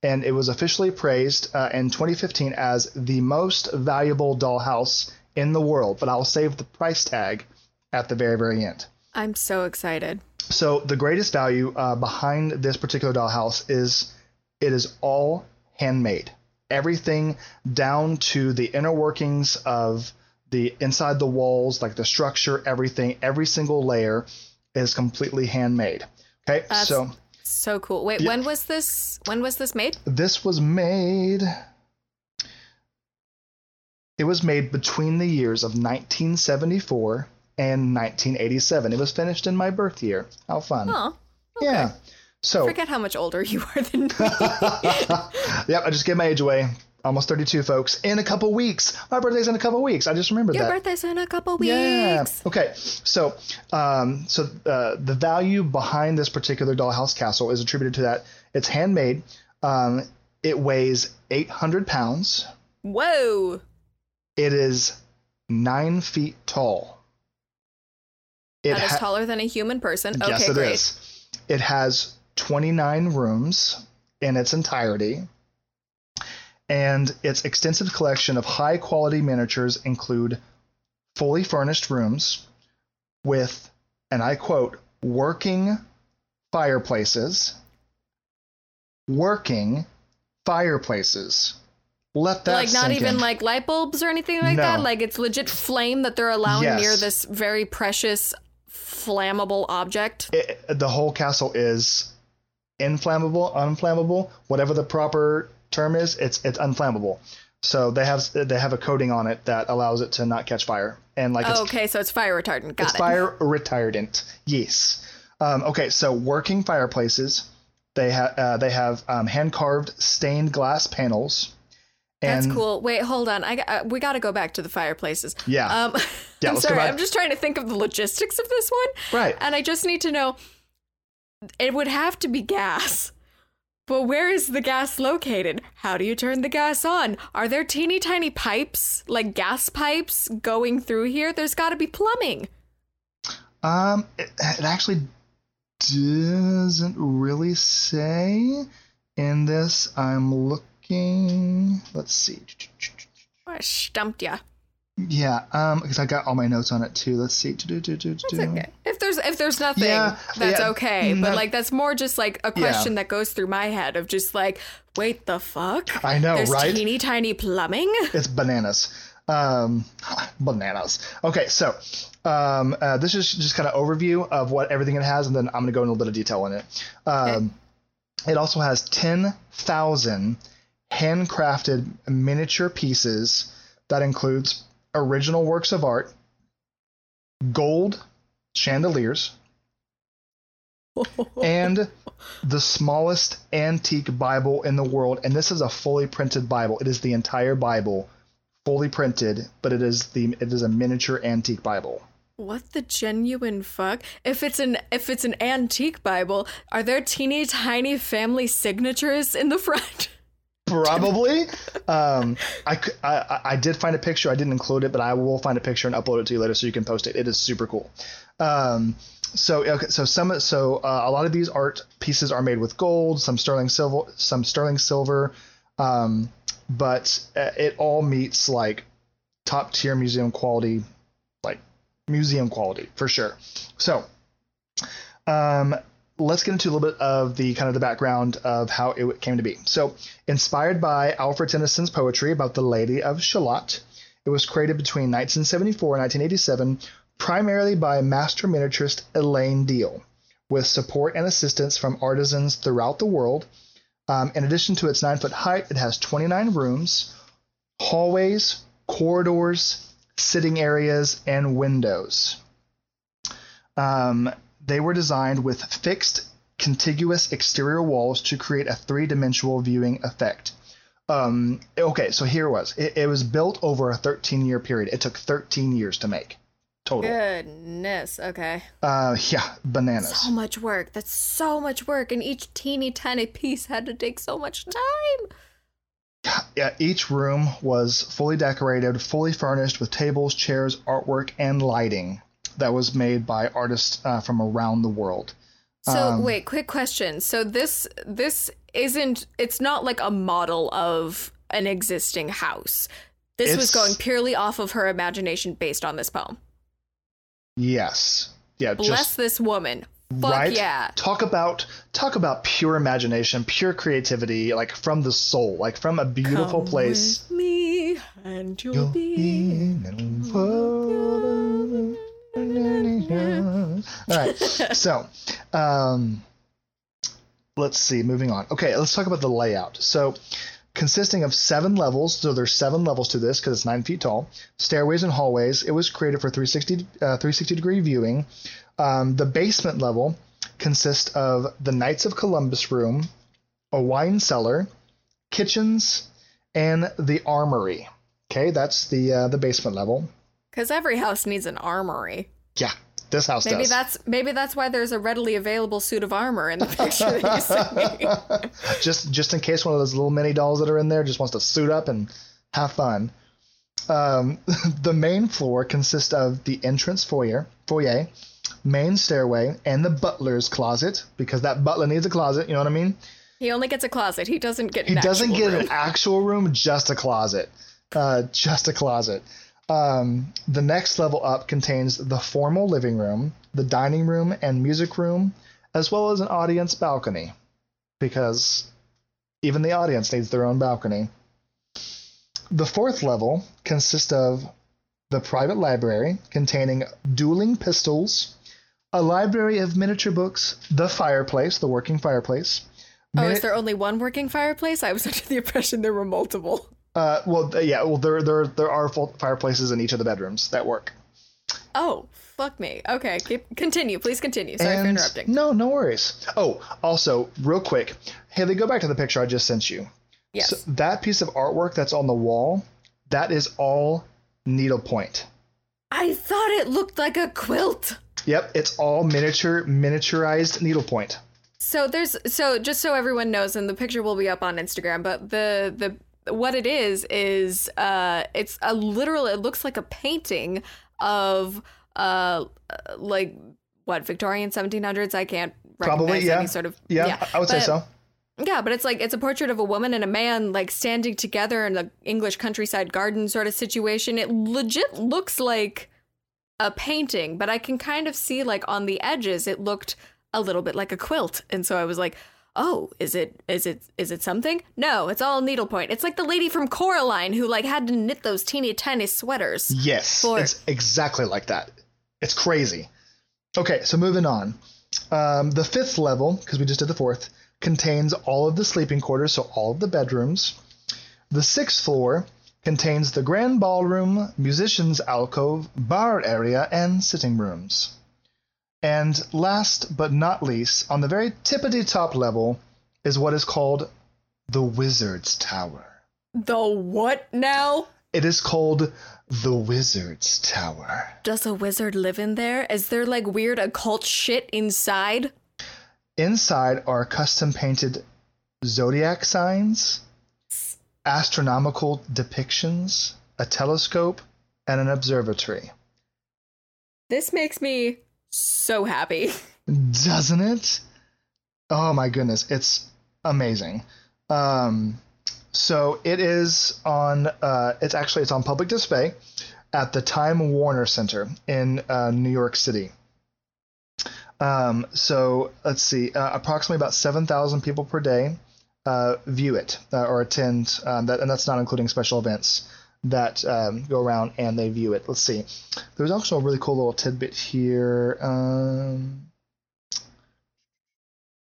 and it was officially praised in 2015 as the most valuable dollhouse in the world, but I'll save the price tag at the very, very end. I'm so excited. So the greatest value behind this particular dollhouse is it is all handmade, everything down to the inner workings of the inside the walls, like the structure, everything, every single layer is completely handmade. Okay, that's so cool. Wait, yeah. When was this made? This was made. It was made between the years of 1974 and 1987. It was finished in my birth year. How fun! Oh, okay. Yeah. So I forget how much older you are than me. Yep, I just gave my age away. Almost 32, folks, in a couple weeks. My birthday's in a couple weeks. I just remembered that. Your birthday's in a couple weeks. Yeah. Okay. So the value behind this particular dollhouse castle is attributed to that. It's handmade. It weighs 800 pounds. Whoa. It is 9 feet tall. That is taller than a human person. Yes, okay, it is. It has 29 rooms in its entirety. And its extensive collection of high-quality miniatures include fully furnished rooms with, and I quote, working fireplaces. Let that sink in. Like, not even like light bulbs or anything like that? Like, it's legit flame that they're allowing near this very precious, flammable object? The whole castle is inflammable, unflammable, whatever the proper term is, it's unflammable. So they have a coating on it that allows it to not catch fire. And like so it's fire retardant. Got it. It's fire retardant. Yes. Okay, so working fireplaces, they have hand-carved stained glass panels. And that's cool. Wait, hold on. We got to go back to the fireplaces. Yeah. Yeah, I'm just trying to think of the logistics of this one. Right. And I just need to know, it would have to be gas. But where is the gas located? How do you turn the gas on? Are there teeny tiny pipes, like gas pipes, going through here? There's got to be plumbing. It actually doesn't really say in this. I'm looking. Let's see. I stumped ya. Yeah, because I got all my notes on it too. Let's see. That's okay. If there's nothing, that's okay. But like that's more just like a question that goes through my head of just like, wait, the fuck? I know, there's right? Teeny tiny plumbing. It's bananas. Bananas. Okay, so this is just kind of overview of what everything it has, and then I'm gonna go into a little bit of detail on it. Okay. It also has 10,000 handcrafted miniature pieces. That includes original works of art, gold chandeliers, and the smallest antique Bible in the world. And this is a fully printed Bible. It is the entire Bible, fully printed, but it is a miniature antique Bible. What the genuine fuck? If it's an antique Bible, are there teeny tiny family signatures in the front? Probably. I did find a picture. I didn't include it, but I will find a picture and upload it to you later so you can post it. It is super cool. A lot of these art pieces are made with gold, some sterling silver, but it all meets like top tier museum quality for sure. So, let's get into a little bit of the kind of the background of how it came to be. So, inspired by Alfred Tennyson's poetry about the Lady of Shalott, it was created between 1974 and 1987, primarily by master miniaturist Elaine Diehl, with support and assistance from artisans throughout the world. In addition to its 9-foot height, it has 29 rooms, hallways, corridors, sitting areas, and windows. They were designed with fixed, contiguous exterior walls to create a three-dimensional viewing effect. Okay, so here it was. It was built over a 13-year period. It took 13 years to make total. Goodness, okay. Yeah, bananas. So much work. That's so much work, and each teeny tiny piece had to take so much time. Yeah, each room was fully decorated, fully furnished with tables, chairs, artwork, and lighting. That was made by artists from around the world. So wait, quick question. So this isn't, it's not like a model of an existing house. This was going purely off of her imagination based on this poem. Yes. Yeah. Bless this woman. Fuck right? Yeah. Talk about pure imagination, pure creativity, like from the soul, like from a beautiful Come place. With me and you'll be in all right, so let's see, moving on. Okay, let's talk about the layout. So consisting of 7 levels, so there's 7 levels to this because it's 9 feet tall, stairways and hallways. It was created for 360 degree viewing. The basement level consists of the Knights of Columbus room, a wine cellar, kitchens, and the armory. Okay, that's the basement level. Because every house needs an armory. Yeah, this house does. Maybe that's why there's a readily available suit of armor in the picture that you sent me. Just in case one of those little mini dolls that are in there just wants to suit up and have fun. The main floor consists of the entrance foyer, main stairway, and the butler's closet, because that butler needs a closet, you know what I mean? He only gets a closet. He doesn't get an actual room, just a closet. The next level up contains the formal living room, the dining room and music room, as well as an audience balcony, because even the audience needs their own balcony. The fourth level consists of the private library, containing dueling pistols, a library of miniature books, the fireplace, the working fireplace. Is there only one working fireplace? I was under the impression there were multiple. There are fireplaces in each of the bedrooms that work. Oh, fuck me. Okay, continue. Please continue. Sorry for interrupting. No, no worries. Oh, also, real quick, Haley, go back to the picture I just sent you. Yes. So that piece of artwork that's on the wall, that is all needlepoint. I thought it looked like a quilt. Yep, it's all miniaturized needlepoint. So just so everyone knows, and the picture will be up on Instagram, but the what it is it's a literal, it looks like a painting of like what, Victorian 1700s. I can't recognize any sort of. I would say so. Yeah, but it's like, it's a portrait of a woman and a man, like, standing together in the English countryside garden sort of situation. It legit looks like a painting, but I can kind of see, like, on the edges, it looked a little bit like a quilt. And so I was like, oh, is it something? No, it's all needlepoint. It's like the lady from Coraline who, like, had to knit those teeny tiny sweaters. Yes, it's exactly like that. It's crazy. Okay, so moving on. The fifth level, because we just did the fourth, contains all of the sleeping quarters, so all of the bedrooms. The sixth floor contains the grand ballroom, musicians' alcove, bar area, and sitting rooms. And last but not least, on the very tippity top level, is what is called the Wizard's Tower. The what now? It is called the Wizard's Tower. Does a wizard live in there? Is there, like, weird occult shit inside? Inside are custom-painted zodiac signs, astronomical depictions, a telescope, and an observatory. This makes me so happy. Doesn't it? Oh my goodness, it's amazing. So it is on, it's on public display at the Time Warner Center in New York City. So let's see, approximately about 7,000 people per day view it or attend, and that's not including special events that go around and they view it. Let's see. There's also a really cool little tidbit here.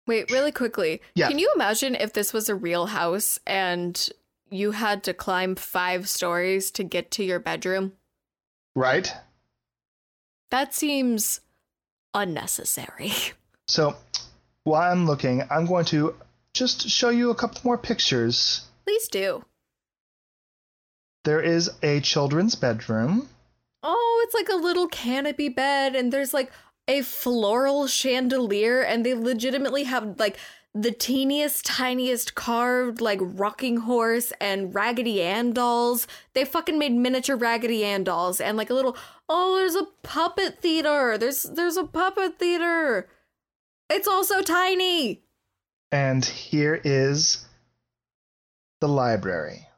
Wait, really quickly. Yeah. Can you imagine if this was a real house and you had to climb 5 stories to get to your bedroom? Right. That seems unnecessary. So while I'm looking, I'm going to just show you a couple more pictures. Please do. There is a children's bedroom. Oh, it's like a little canopy bed, and there's like a floral chandelier, and they legitimately have like the teeniest, tiniest carved like rocking horse and Raggedy Ann dolls. They fucking made miniature Raggedy Ann dolls, and like a little, oh, there's a puppet theater. There's a puppet theater. It's also tiny. And here is the library.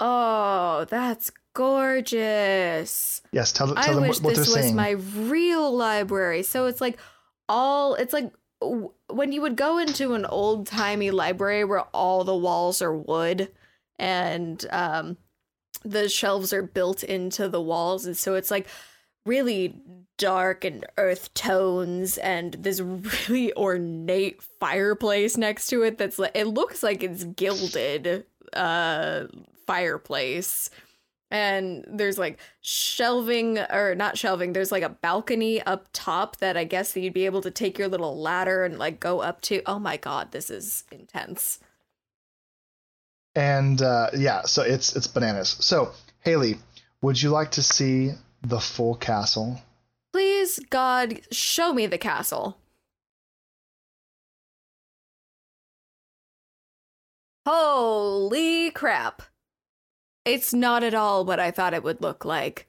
Oh, that's gorgeous. Yes, tell them what they're saying. I wish this was my real library. So it's like all, it's like when you would go into an old-timey library where all the walls are wood and the shelves are built into the walls. And so it's like really dark and earth tones and this really ornate fireplace next to it. That's like, it looks like it's gilded. Fireplace, and there's like shelving, or not shelving, there's like a balcony up top that I guess that you'd be able to take your little ladder and like go up to. Oh my god, this is intense. And yeah, so it's bananas. So Haley, would you like to see the full castle? Please God, show me the castle. Holy crap. It's not at all what I thought it would look like.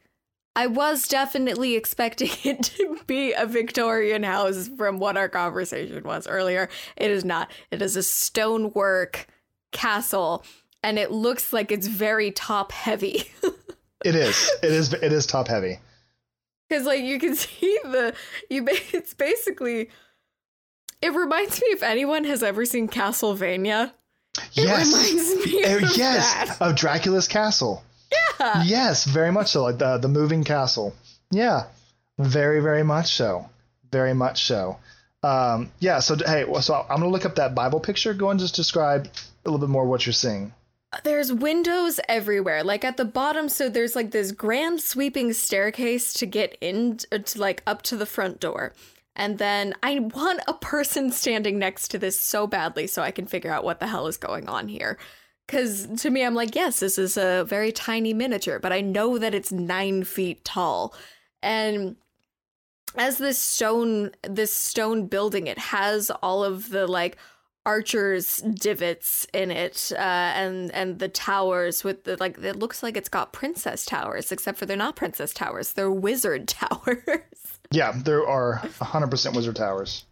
I was definitely expecting it to be a Victorian house from what our conversation was earlier. It is not. It is a stonework castle, and it looks like it's very top heavy. It is. It is top heavy. Because like you can see it's basically, it reminds me if anyone has ever seen Castlevania. Yes. It reminds me of that. Of Dracula's castle. Yeah. Yes, very much so. Like the moving castle. Yeah. Very, very much so. Very much so. Yeah. So hey, so I'm gonna look up that Bible picture. Go and just describe a little bit more what you're seeing. There's windows everywhere, like at the bottom. So there's like this grand sweeping staircase to get in, to like up to the front door. And then I want a person standing next to this so badly so I can figure out what the hell is going on here. Because to me, I'm like, yes, this is a very tiny miniature, but I know that it's 9 feet tall. And as this stone building, it has all of the like archers divots in it and the towers with the like, it looks like it's got princess towers, except for they're not princess towers. They're wizard towers. Yeah, there are 100% wizard towers.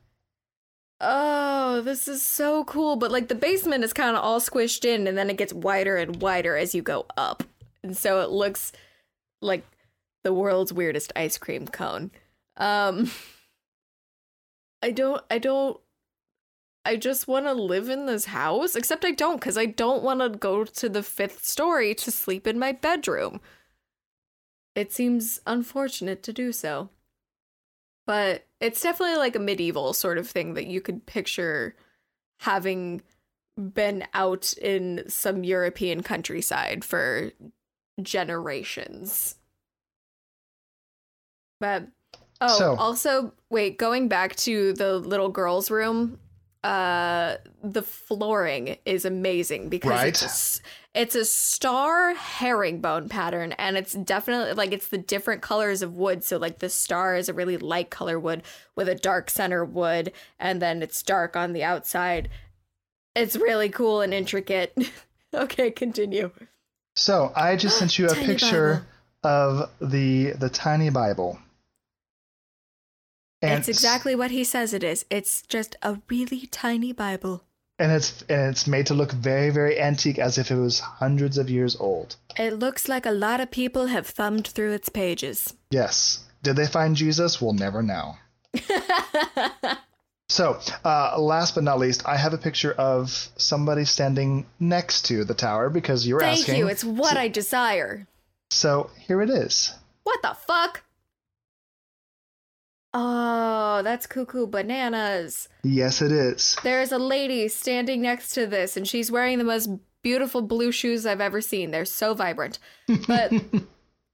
Oh, this is so cool. But like the basement is kind of all squished in, and then it gets wider and wider as you go up. And so it looks like the world's weirdest ice cream cone. I just want to live in this house, except I don't, because I don't want to go to the 5th story to sleep in my bedroom. It seems unfortunate to do so. But it's definitely like a medieval sort of thing that you could picture having been out in some European countryside for generations. But, going back to the little girl's room, the flooring is amazing because it's a star herringbone pattern, and it's definitely like it's the different colors of wood. So like the star is a really light color wood with a dark center wood, and then it's dark on the outside. It's really cool and intricate. Okay, continue. So I just sent you a picture Bible. Of the tiny Bible. And it's exactly what he says it is. It's just a really tiny Bible. And it's made to look very, very antique, as if it was hundreds of years old. It looks like a lot of people have thumbed through its pages. Yes. Did they find Jesus? We'll never know. So, last but not least, I have a picture of somebody standing next to the tower, because you were asking. Thank you. It's what I desire. So, here it is. What the fuck? Oh, that's cuckoo bananas. Yes, it is. There is a lady standing next to this, and she's wearing the most beautiful blue shoes I've ever seen. They're so vibrant. But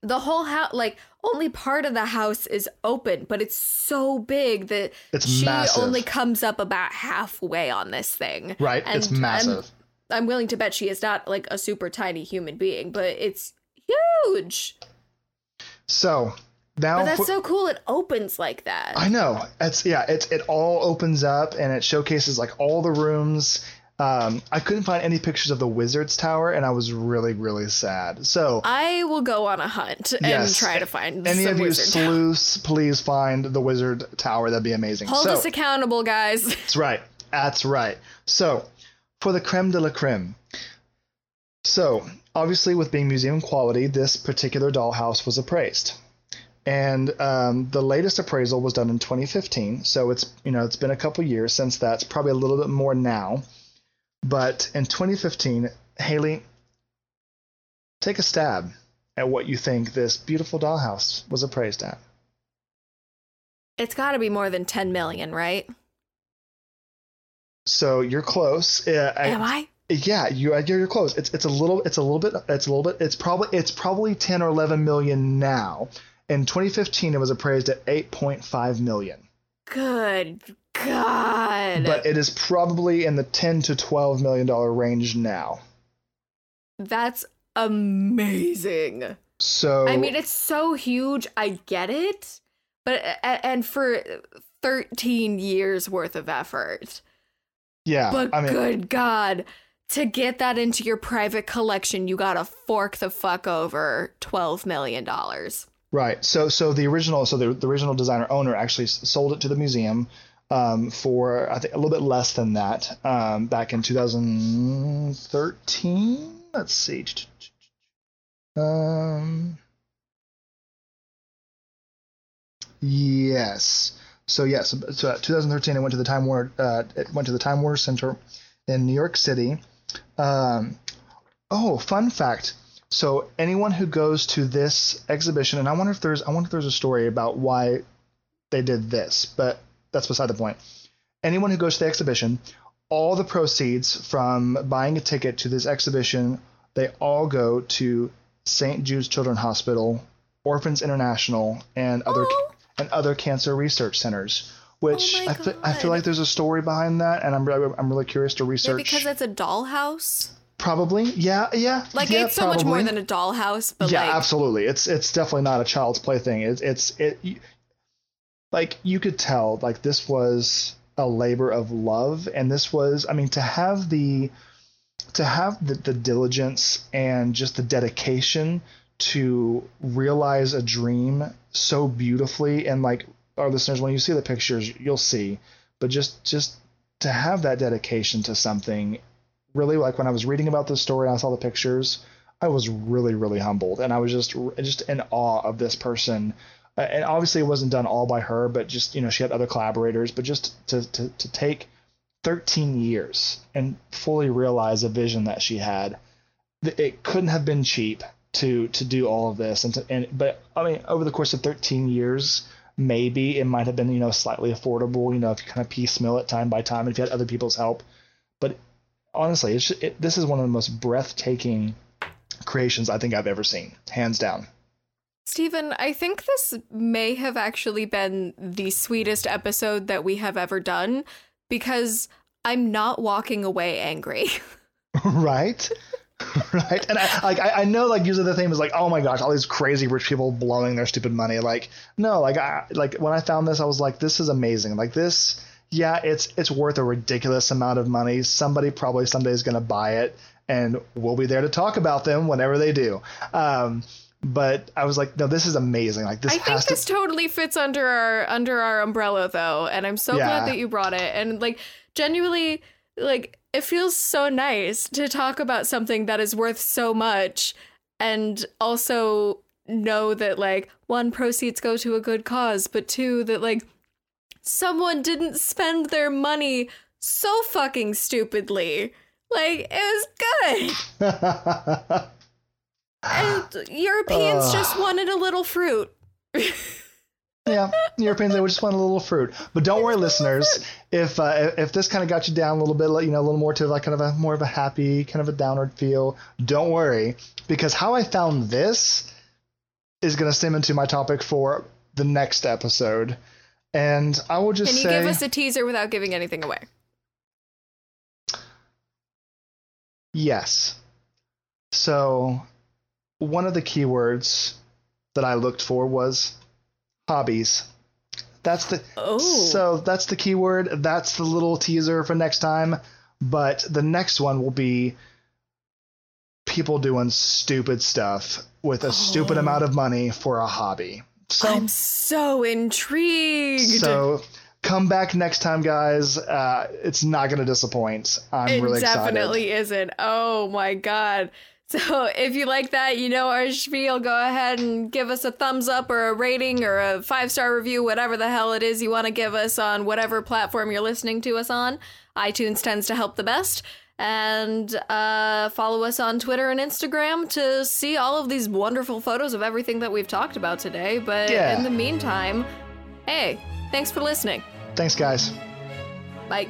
the whole house, like, only part of the house is open, but it's so big that she massive. Only comes up about halfway on this thing. Right, and it's massive. I'm willing to bet she is not, like, a super tiny human being, but it's huge. So... But that's so cool. It opens like that. I know. It all opens up, and it showcases like all the rooms. I couldn't find any pictures of the Wizard's Tower, and I was really, really sad. So I will go on a hunt and try to find any of you sleuths. Please find the Wizard Tower. That'd be amazing. Hold us accountable, guys. That's right. That's right. So for the creme de la creme. So obviously, with being museum quality, this particular dollhouse was appraised. And the latest appraisal was done in 2015, so it's been a couple years since that. It's probably a little bit more now, but in 2015, Haley, take a stab at what you think this beautiful dollhouse was appraised at. It's got to be more than 10 million, right? So you're close. Am I? Yeah, you're close. It's probably 10 or 11 million now. In 2015, it was appraised at 8.5 million. Good God. But it is probably in the $10 to $12 million range now. That's amazing. So I mean, it's so huge. I get it. But for 13 years worth of effort. Yeah. But good God. To get that into your private collection, you got to fork the fuck over $12 million. Right. So the original designer owner actually sold it to the museum for, I think, a little bit less than that back in 2013. Let's see. Yes. So yes. So 2013, it went to the Time Warner. It went to the Time Warner Center in New York City. Oh, fun fact. So anyone who goes to this exhibition, and I wonder if there's a story about why they did this, but that's beside the point. Anyone who goes to the exhibition, all the proceeds from buying a ticket to this exhibition, they all go to St. Jude's Children's Hospital, Orphans International, and other cancer research centers. Which I feel like there's a story behind that, and I'm really curious to research. Yeah, because it's a dollhouse. Probably, yeah. Like it's so much more than a dollhouse, but absolutely, it's definitely not a child's play thing. You could tell, like this was a labor of love, and this was, to have the diligence and just the dedication to realize a dream so beautifully. And like our listeners, when you see the pictures, you'll see, but just to have that dedication to something, really, like when I was reading about this story and I saw the pictures, I was really, really humbled. And I was just in awe of this person. And obviously it wasn't done all by her, but just, you know, she had other collaborators, but just to take 13 years and fully realize a vision that she had, it couldn't have been cheap to do all of this. But I mean, over the course of 13 years, maybe it might have been, you know, slightly affordable, you know, if you kind of piecemeal it time by time, if you had other people's help. But honestly, this is one of the most breathtaking creations I think I've ever seen, hands down. Stephen, I think this may have actually been the sweetest episode that we have ever done, because I'm not walking away angry. Right? Right? And I know, like, usually the thing is like, oh my gosh, all these crazy rich people blowing their stupid money. Like, no, like, when I found this, I was like, this is amazing. Like this, yeah, it's worth a ridiculous amount of money. Somebody probably someday is going to buy it, and we'll be there to talk about them whenever they do. But I was like, no, this is amazing. Like, this, I think this totally fits under our umbrella, though, and I'm so glad that you brought it. And like, genuinely, like, it feels so nice to talk about something that is worth so much, and also know that, like, one, proceeds go to a good cause, but two, that, like, someone didn't spend their money so fucking stupidly. Like, it was good. And Europeans just wanted a little fruit. Yeah, Europeans, they just wanted a little fruit. But don't worry, listeners, if this kind of got you down a little bit, you know, a little more to like kind of a more of a happy, kind of a downward feel, don't worry, because how I found this is going to stem into my topic for the next episode. And I will just say... Can you give us a teaser without giving anything away? Yes. So... one of the keywords that I looked for was hobbies. So that's the keyword. That's the little teaser for next time. But the next one will be people doing stupid stuff with a stupid amount of money for a hobby. So I'm so intrigued. So come back next time, guys. It's not going to disappoint. I'm really excited. It definitely isn't. Oh my God. So if you like that, you know our spiel, go ahead and give us a thumbs up or a rating or a 5-star review, whatever the hell it is you want to give us on whatever platform you're listening to us on. iTunes tends to help the best. And follow us on Twitter and Instagram to see all of these wonderful photos of everything that we've talked about today. But in the meantime, hey, thanks for listening. Thanks, guys. Bye.